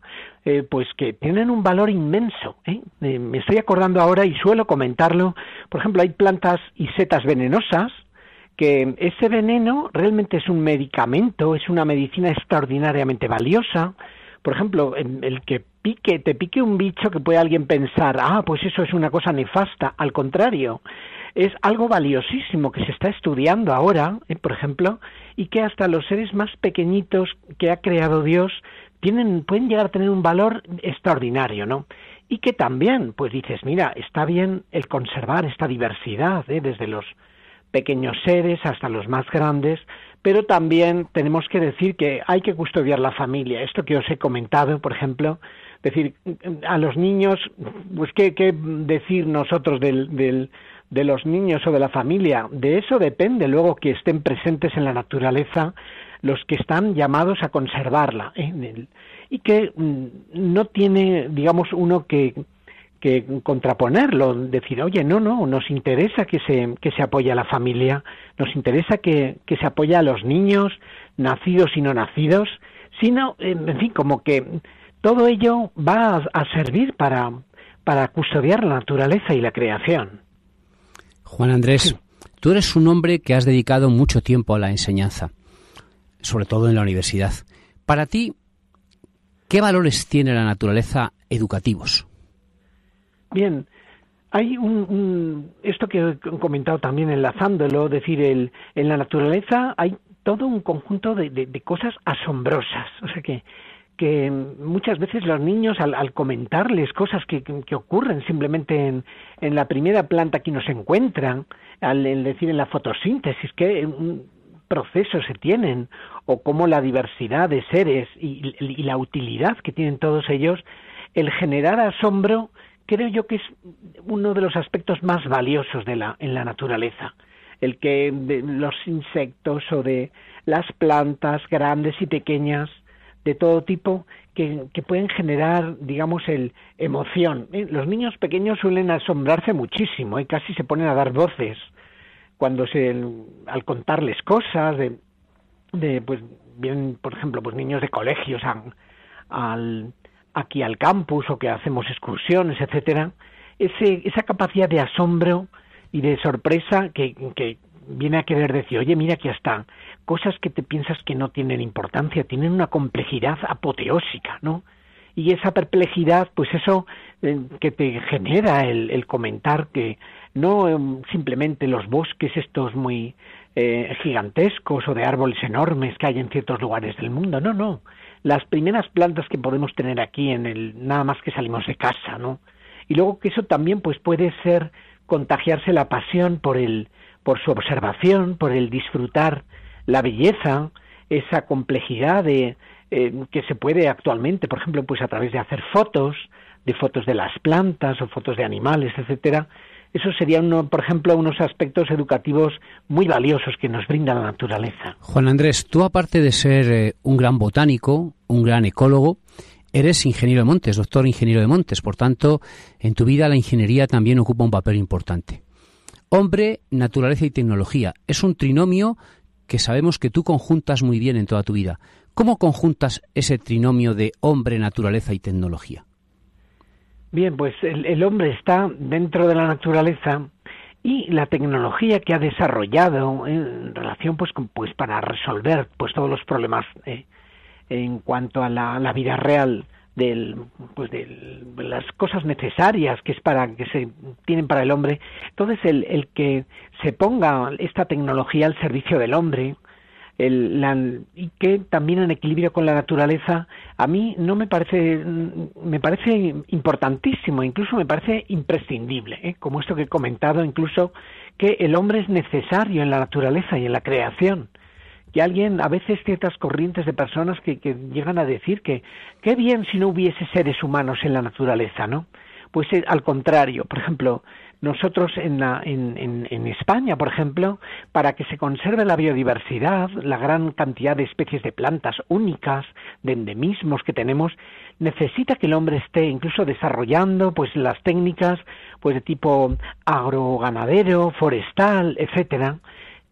pues que tienen un valor inmenso, ¿eh? Me estoy acordando ahora, y suelo comentarlo, por ejemplo, hay plantas y setas venenosas, que ese veneno realmente es un medicamento, es una medicina extraordinariamente valiosa. Por ejemplo, el que te pique un bicho, que puede alguien pensar, pues eso es una cosa nefasta. Al contrario, es algo valiosísimo que se está estudiando ahora, por ejemplo, y que hasta los seres más pequeñitos que ha creado Dios pueden llegar a tener un valor extraordinario, ¿no? Y que también, pues dices, mira, está bien el conservar esta diversidad, desde los pequeños seres hasta los más grandes, pero también tenemos que decir que hay que custodiar la familia. Esto que os he comentado, por ejemplo, decir a los niños, pues qué decir nosotros de los niños o de la familia. De eso depende luego que estén presentes en la naturaleza los que están llamados a conservarla, y que no tiene, digamos, uno que que contraponerlo, decir, oye, no, nos interesa que se apoye a la familia, nos interesa que se apoye a los niños, nacidos y no nacidos, sino, en fin, como que todo ello va a servir para custodiar la naturaleza y la creación. Juan Andrés, sí. Tú eres un hombre que has dedicado mucho tiempo a la enseñanza, sobre todo en la universidad. Para ti, ¿qué valores tiene la naturaleza educativos? Bien, hay esto que he comentado también enlazándolo, decir, en la naturaleza hay todo un conjunto de cosas asombrosas, o sea que muchas veces los niños al comentarles cosas que ocurren simplemente en la primera planta que nos encuentran, al decir en la fotosíntesis, que procesos se tienen, o cómo la diversidad de seres y la utilidad que tienen todos ellos, el generar asombro, creo yo que es uno de los aspectos más valiosos en la naturaleza. El que de los insectos o de las plantas grandes y pequeñas, de todo tipo, que pueden generar, digamos, emoción. Los niños pequeños suelen asombrarse muchísimo y casi se ponen a dar voces cuando al contarles cosas, pues vienen, por ejemplo, pues niños de colegios aquí al campus, o que hacemos excursiones, etcétera, esa capacidad de asombro y de sorpresa que viene a querer decir, oye, mira, aquí están cosas que te piensas que no tienen importancia, tienen una complejidad apoteósica, ¿no? Y esa perplejidad, pues eso que te genera el comentar que no simplemente los bosques estos muy gigantescos o de árboles enormes que hay en ciertos lugares del mundo, no. Las primeras plantas que podemos tener aquí nada más que salimos de casa, ¿no? Y luego que eso también pues puede ser contagiarse la pasión por su observación, por el disfrutar la belleza, esa complejidad que se puede actualmente, por ejemplo, pues a través de hacer fotos de las plantas o fotos de animales, etcétera. Eso sería, por ejemplo, unos aspectos educativos muy valiosos que nos brinda la naturaleza. Juan Andrés, tú aparte de ser un gran botánico, un gran ecólogo, eres ingeniero de montes, doctor ingeniero de montes. Por tanto, en tu vida la ingeniería también ocupa un papel importante. Hombre, naturaleza y tecnología. Es un trinomio que sabemos que tú conjuntas muy bien en toda tu vida. ¿Cómo conjuntas ese trinomio de hombre, naturaleza y tecnología? Bien, pues el hombre está dentro de la naturaleza y la tecnología que ha desarrollado en relación pues para resolver pues todos los problemas en cuanto a la vida real de las cosas necesarias que es para que se tienen para el hombre. Entonces el que se ponga esta tecnología al servicio del hombre y que también en equilibrio con la naturaleza, a mí me parece importantísimo, incluso me parece imprescindible, como esto que he comentado, incluso que el hombre es necesario en la naturaleza y en la creación. Que alguien, a veces ciertas corrientes de personas que llegan a decir que qué bien si no hubiese seres humanos en la naturaleza, ¿no? Pues al contrario, por ejemplo, nosotros en España, por ejemplo, para que se conserve la biodiversidad, la gran cantidad de especies de plantas únicas, de endemismos que tenemos, necesita que el hombre esté incluso desarrollando pues las técnicas pues de tipo agroganadero, forestal, etcétera,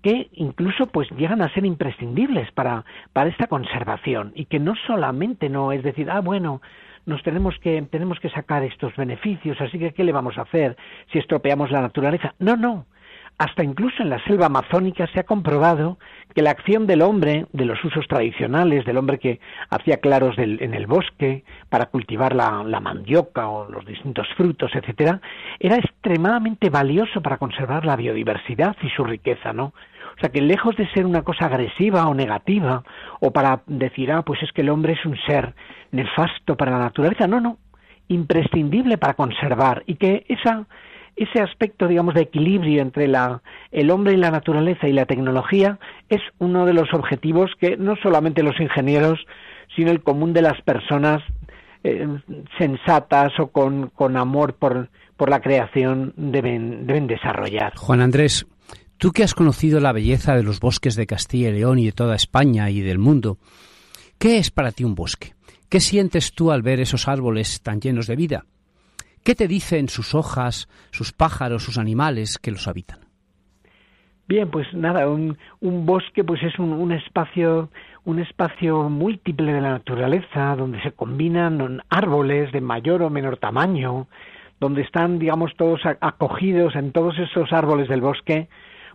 que incluso pues llegan a ser imprescindibles para esta conservación, y que no solamente no es decir, bueno, nos tenemos que sacar estos beneficios, así que ¿qué le vamos a hacer si estropeamos la naturaleza? No, hasta incluso en la selva amazónica se ha comprobado que la acción del hombre, de los usos tradicionales, del hombre que hacía claros en el bosque para cultivar la mandioca o los distintos frutos, etcétera, era extremadamente valioso para conservar la biodiversidad y su riqueza, ¿no? O sea, que lejos de ser una cosa agresiva o negativa, o para decir, pues es que el hombre es un ser nefasto para la naturaleza, no, imprescindible para conservar, y que ese aspecto, digamos, de equilibrio entre el hombre y la naturaleza y la tecnología es uno de los objetivos que no solamente los ingenieros, sino el común de las personas sensatas o con amor por la creación deben desarrollar. Juan Andrés, tú que has conocido la belleza de los bosques de Castilla y León y de toda España y del mundo, ¿qué es para ti un bosque? ¿Qué sientes tú al ver esos árboles tan llenos de vida? ¿Qué te dicen sus hojas, sus pájaros, sus animales que los habitan? Bien, pues nada, un bosque pues es un espacio múltiple de la naturaleza, donde se combinan árboles de mayor o menor tamaño, donde están, digamos, todos acogidos en todos esos árboles del bosque,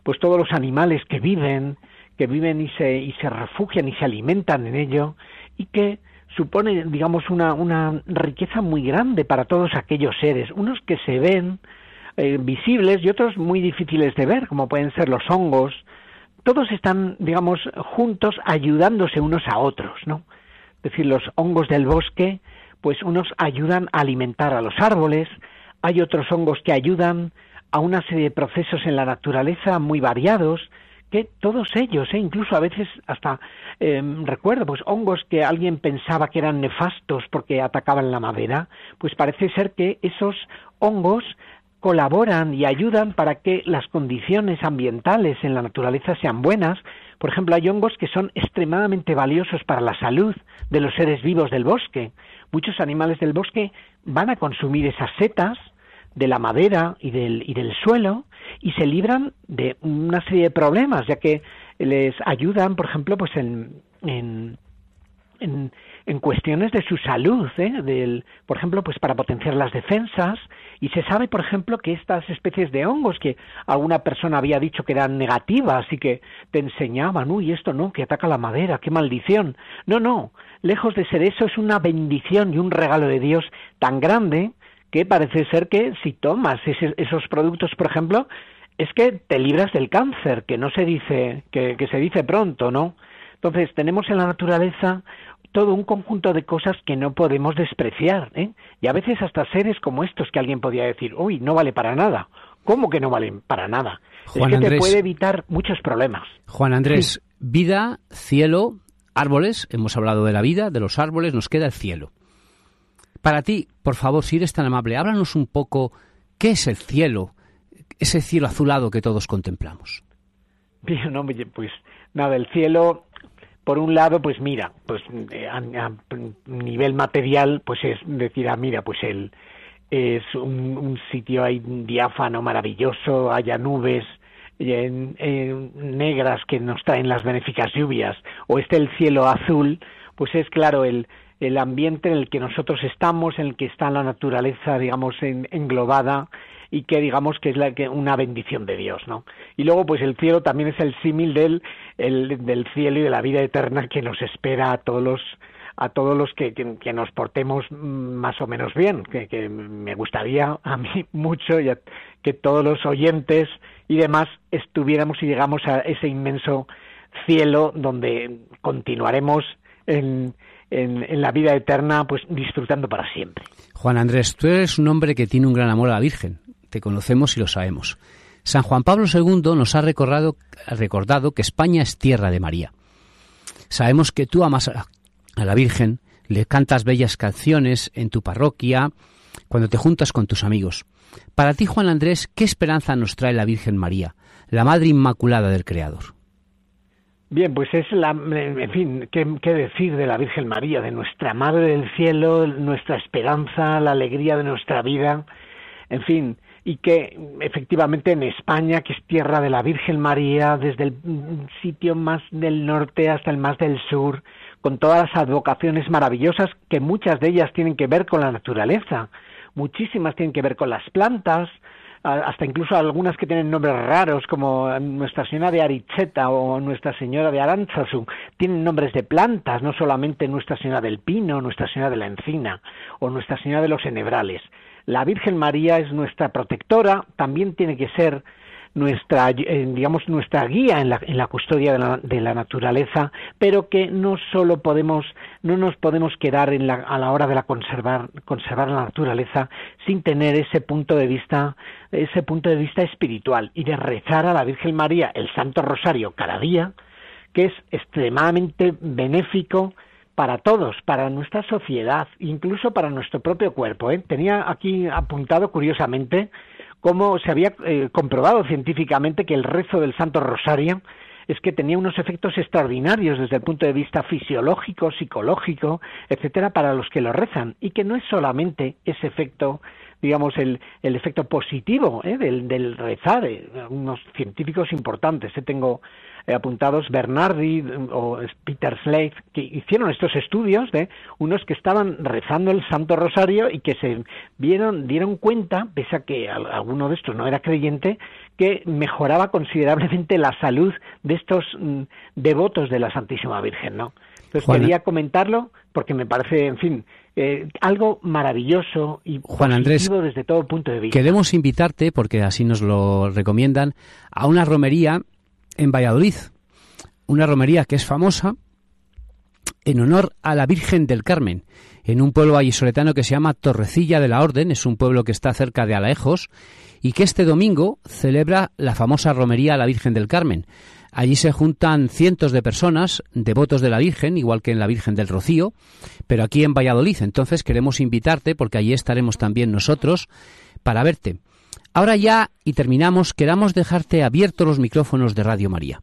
pues todos los animales que viven y se refugian y se alimentan en ello, y que supone, digamos, una riqueza muy grande para todos aquellos seres, unos que se ven visibles y otros muy difíciles de ver, como pueden ser los hongos. Todos están, digamos, juntos ayudándose unos a otros, ¿no? Es decir, los hongos del bosque, pues unos ayudan a alimentar a los árboles, hay otros hongos que ayudan a una serie de procesos en la naturaleza muy variados, que todos ellos, incluso a veces hasta, recuerdo, pues hongos que alguien pensaba que eran nefastos porque atacaban la madera, pues parece ser que esos hongos colaboran y ayudan para que las condiciones ambientales en la naturaleza sean buenas. Por ejemplo, hay hongos que son extremadamente valiosos para la salud de los seres vivos del bosque. Muchos animales del bosque van a consumir esas setas de la madera y del suelo, y se libran de una serie de problemas, ya que les ayudan, por ejemplo, pues en cuestiones de su salud, por ejemplo, pues para potenciar las defensas. Y se sabe, por ejemplo, que estas especies de hongos que alguna persona había dicho que eran negativas y que te enseñaban, uy, esto no, que ataca la madera, qué maldición. No, lejos de ser eso, es una bendición y un regalo de Dios tan grande que parece ser que si tomas esos productos, por ejemplo, es que te libras del cáncer, que no se dice, que se dice pronto, ¿no? Entonces, tenemos en la naturaleza todo un conjunto de cosas que no podemos despreciar, ¿eh? Y a veces hasta seres como estos que alguien podía decir, uy, no vale para nada. ¿Cómo que no valen para nada? Juan Andrés, te puede evitar muchos problemas. Juan Andrés, sí. Vida, cielo, árboles. Hemos hablado de la vida, de los árboles, nos queda el cielo. Para ti, por favor, si eres tan amable, háblanos un poco, ¿qué es el cielo? Ese cielo azulado que todos contemplamos. Bien, hombre, pues nada, el cielo, por un lado, pues mira, pues a nivel material, pues es decir, mira, pues es un sitio ahí diáfano, maravilloso, haya nubes negras que nos traen las benéficas lluvias, o esté el cielo azul, pues es claro el ambiente en el que nosotros estamos, en el que está la naturaleza, digamos, englobada, y que digamos que es una bendición de Dios, ¿no? Y luego, pues el cielo también es el símil del cielo y de la vida eterna que nos espera a todos los que nos portemos más o menos bien, que me gustaría a mí mucho y que todos los oyentes y demás estuviéramos y llegamos a ese inmenso cielo donde continuaremos en la vida eterna, pues disfrutando para siempre. Juan Andrés, tú eres un hombre que tiene un gran amor a la Virgen. Te conocemos y lo sabemos. San Juan Pablo II nos ha recordado que España es tierra de María. Sabemos que tú amas a la Virgen, le cantas bellas canciones en tu parroquia, cuando te juntas con tus amigos. Para ti, Juan Andrés, ¿qué esperanza nos trae la Virgen María, la Madre Inmaculada del Creador? Bien, pues es en fin, ¿qué decir de la Virgen María, de nuestra Madre del Cielo, nuestra esperanza, la alegría de nuestra vida, en fin, y que efectivamente en España, que es tierra de la Virgen María, desde el sitio más del norte hasta el más del sur, con todas las advocaciones maravillosas, que muchas de ellas tienen que ver con la naturaleza, muchísimas tienen que ver con las plantas, hasta incluso algunas que tienen nombres raros, como Nuestra Señora de Aricheta o Nuestra Señora de Aránzazu, tienen nombres de plantas, no solamente Nuestra Señora del Pino, Nuestra Señora de la Encina o Nuestra Señora de los Enebrales. La Virgen María es nuestra protectora, también tiene que ser nuestra guía en la custodia de la naturaleza, pero que no nos podemos quedar a la hora de conservar la naturaleza sin tener ese punto de vista espiritual y de rezar a la Virgen María el Santo Rosario cada día, que es extremadamente benéfico para todos, para nuestra sociedad, incluso para nuestro propio cuerpo, ¿eh? Tenía aquí apuntado curiosamente cómo se había comprobado científicamente que el rezo del Santo Rosario es que tenía unos efectos extraordinarios desde el punto de vista fisiológico, psicológico, etcétera, para los que lo rezan, y que no es solamente ese efecto digamos, el efecto positivo del rezar. Unos científicos importantes, tengo apuntados, Bernardi o Peter Slade, que hicieron estos estudios de unos que estaban rezando el Santo Rosario y que se dieron cuenta, pese a que alguno de estos no era creyente, que mejoraba considerablemente la salud de estos devotos de la Santísima Virgen, ¿no? Entonces, Juan, quería comentarlo porque me parece, en fin, algo maravilloso y Juan Andrés, desde todo punto de vista. Queremos invitarte, porque así nos lo recomiendan, a una romería en Valladolid, una romería que es famosa en honor a la Virgen del Carmen, en un pueblo vallisoletano que se llama Torrecilla de la Orden. Es un pueblo que está cerca de Alaejos y que este domingo celebra la famosa romería a la Virgen del Carmen. Allí se juntan cientos de personas, devotos de la Virgen, igual que en la Virgen del Rocío, pero aquí en Valladolid. Entonces queremos invitarte, porque allí estaremos también nosotros, para verte. Ahora ya, y terminamos, queramos dejarte abiertos los micrófonos de Radio María.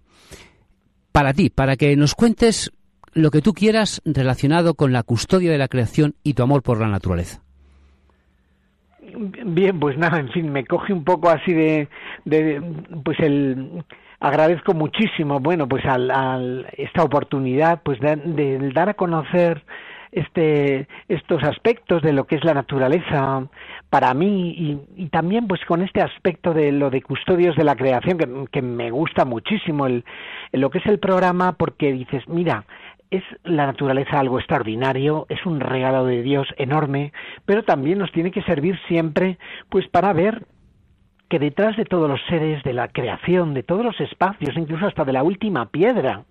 Para ti, para que nos cuentes lo que tú quieras relacionado con la custodia de la creación y tu amor por la naturaleza. Bien, pues nada, en fin, me coge un poco así Agradezco muchísimo, bueno, pues esta oportunidad, pues de dar a conocer estos aspectos de lo que es la naturaleza para mí, y también pues con este aspecto de lo de Custodios de la Creación, que me gusta muchísimo lo que es el programa, porque dices, mira, es la naturaleza algo extraordinario, es un regalo de Dios enorme, pero también nos tiene que servir siempre pues para ver que detrás de todos los seres, de la creación, de todos los espacios, incluso hasta de la última piedra,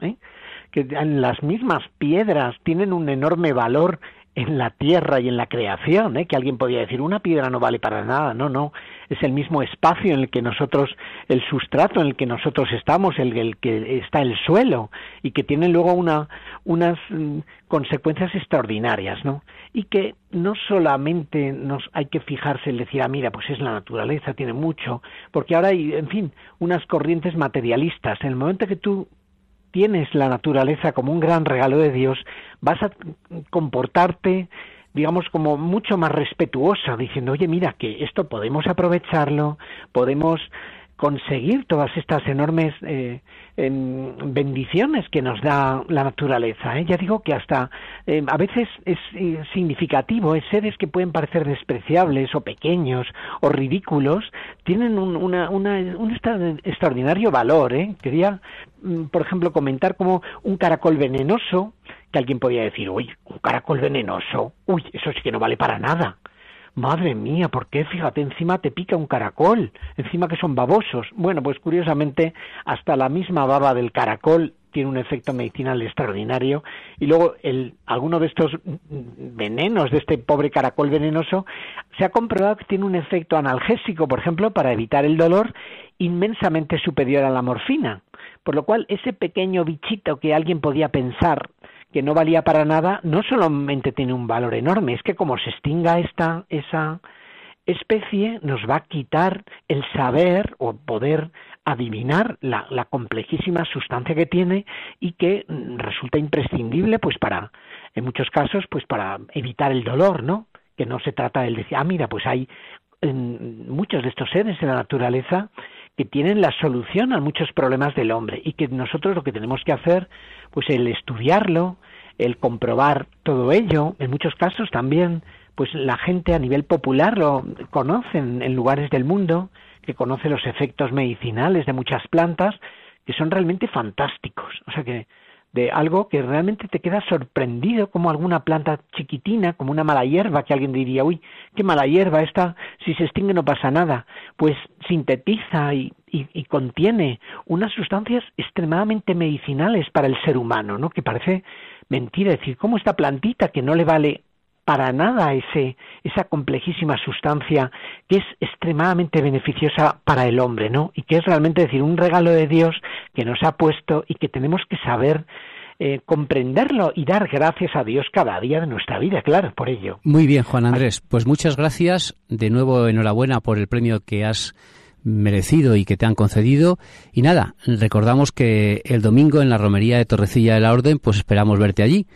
que las mismas piedras tienen un enorme valor en la tierra y en la creación, que alguien podría decir, una piedra no vale para nada, no, es el mismo espacio en el que nosotros, el sustrato en el que nosotros estamos, el que está el suelo, y que tiene luego unas consecuencias extraordinarias, ¿no? Y que no solamente nos hay que fijarse en decir, mira, pues es la naturaleza, tiene mucho, porque ahora hay, en fin, unas corrientes materialistas. En el momento que tú tienes la naturaleza como un gran regalo de Dios, vas a comportarte, digamos, como mucho más respetuosa, diciendo, oye, mira, que esto podemos aprovecharlo, podemos conseguir todas estas enormes bendiciones que nos da la naturaleza, Ya digo que hasta a veces es significativo, seres que pueden parecer despreciables o pequeños o ridículos, tienen un extraordinario valor, Quería, por ejemplo, comentar como un caracol venenoso, que alguien podía decir, uy, un caracol venenoso, uy, eso sí que no vale para nada. Madre mía, ¿por qué? Fíjate, encima te pica un caracol, encima que son babosos. Bueno, pues curiosamente, hasta la misma baba del caracol tiene un efecto medicinal extraordinario, y luego alguno de estos venenos, de este pobre caracol venenoso, se ha comprobado que tiene un efecto analgésico, por ejemplo, para evitar el dolor, inmensamente superior a la morfina. Por lo cual, ese pequeño bichito que alguien podía pensar que no valía para nada, no solamente tiene un valor enorme, es que como se extinga esa especie, nos va a quitar el saber o poder adivinar la complejísima sustancia que tiene, y que resulta imprescindible, pues para, en muchos casos, pues para evitar el dolor, ¿no? Que no se trata del decir, mira, pues hay muchos de estos seres en la naturaleza que tienen la solución a muchos problemas del hombre, y que nosotros lo que tenemos que hacer, pues el estudiarlo, el comprobar todo ello. En muchos casos también, pues la gente a nivel popular lo conocen en lugares del mundo, que conoce los efectos medicinales de muchas plantas, que son realmente fantásticos. O sea que de algo que realmente te queda sorprendido, como alguna planta chiquitina, como una mala hierba, que alguien diría, uy, qué mala hierba esta, si se extingue no pasa nada, pues sintetiza y contiene unas sustancias extremadamente medicinales para el ser humano, ¿no? Que parece mentira, es decir, ¿cómo esta plantita que no le vale para nada esa complejísima sustancia que es extremadamente beneficiosa para el hombre, ¿no? Y que es realmente, decir, un regalo de Dios que nos ha puesto, y que tenemos que saber comprenderlo y dar gracias a Dios cada día de nuestra vida, claro, por ello. Muy bien, Juan Andrés, pues muchas gracias. De nuevo, enhorabuena por el premio que has merecido y que te han concedido. Y nada, recordamos que el domingo en la romería de Torrecilla de la Orden, pues esperamos verte allí.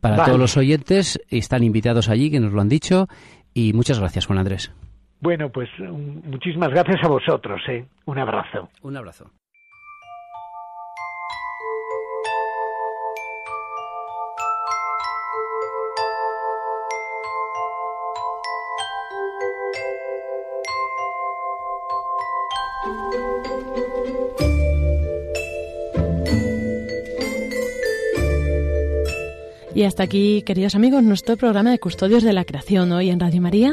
Para todos los oyentes, están invitados allí, que nos lo han dicho, y muchas gracias, Juan Andrés. Bueno, pues muchísimas gracias a vosotros, ¿eh? Un abrazo. Un abrazo. Y hasta aquí, queridos amigos, nuestro programa de Custodios de la Creación hoy en Radio María.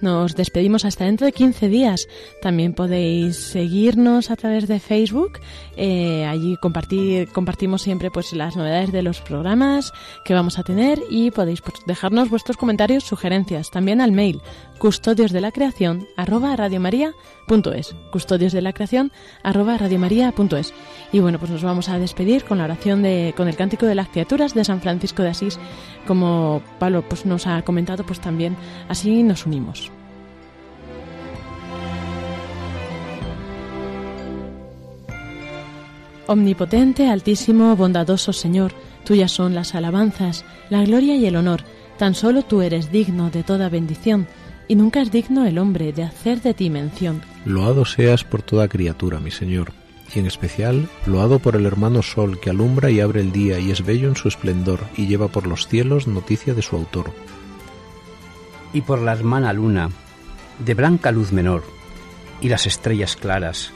Nos despedimos hasta dentro de 15 días. También podéis seguirnos a través de Facebook. Allí compartimos siempre pues las novedades de los programas que vamos a tener y podéis pues, dejarnos vuestros comentarios, sugerencias. También al mail custodiosdelacreacion@radiomaria.es custodiosdelacreacion@radiomaria.es. Y bueno, pues nos vamos a despedir con la oración con el Cántico de las Criaturas de San Francisco de Asís. Como Pablo pues nos ha comentado, pues también así nos unimos. Omnipotente, altísimo, bondadoso Señor, tuyas son las alabanzas, la gloria y el honor. Tan solo tú eres digno de toda bendición, y nunca es digno el hombre de hacer de ti mención. Loado seas por toda criatura, mi Señor, y en especial loado por el hermano sol que alumbra y abre el día y es bello en su esplendor y lleva por los cielos noticia de su autor. Y por la hermana luna, de blanca luz menor, y las estrellas claras,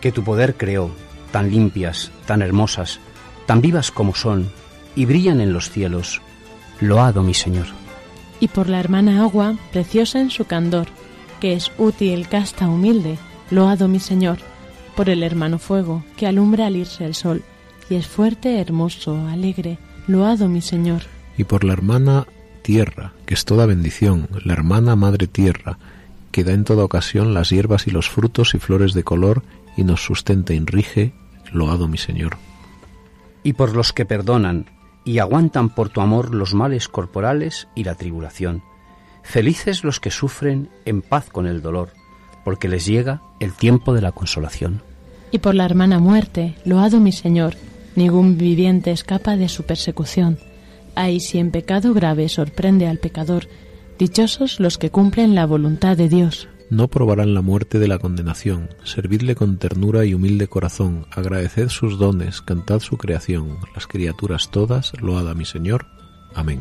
que tu poder creó, tan limpias, tan hermosas, tan vivas como son, y brillan en los cielos. Loado, mi Señor. Y por la hermana agua, preciosa en su candor, que es útil, casta, humilde, loado mi Señor. Por el hermano fuego, que alumbra al irse el sol, y es fuerte, hermoso, alegre, loado mi Señor. Y por la hermana tierra, que es toda bendición, la hermana madre tierra, que da en toda ocasión las hierbas y los frutos y flores de color, y nos sustenta y rige, loado mi Señor. Y por los que perdonan, y aguantan por tu amor los males corporales y la tribulación. Felices los que sufren en paz con el dolor, porque les llega el tiempo de la consolación. Y por la hermana muerte, loado mi Señor, ningún viviente escapa de su persecución. Ay, si en pecado grave sorprende al pecador, dichosos los que cumplen la voluntad de Dios. No probarán la muerte de la condenación, servidle con ternura y humilde corazón, agradeced sus dones, cantad su creación, las criaturas todas, loada mi Señor. Amén.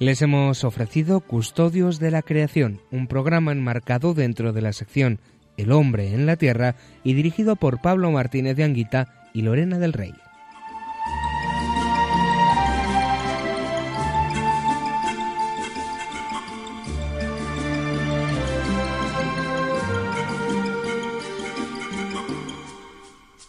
Les hemos ofrecido Custodios de la Creación, un programa enmarcado dentro de la sección El Hombre en la Tierra y dirigido por Pablo Martínez de Anguita y Lorena del Rey.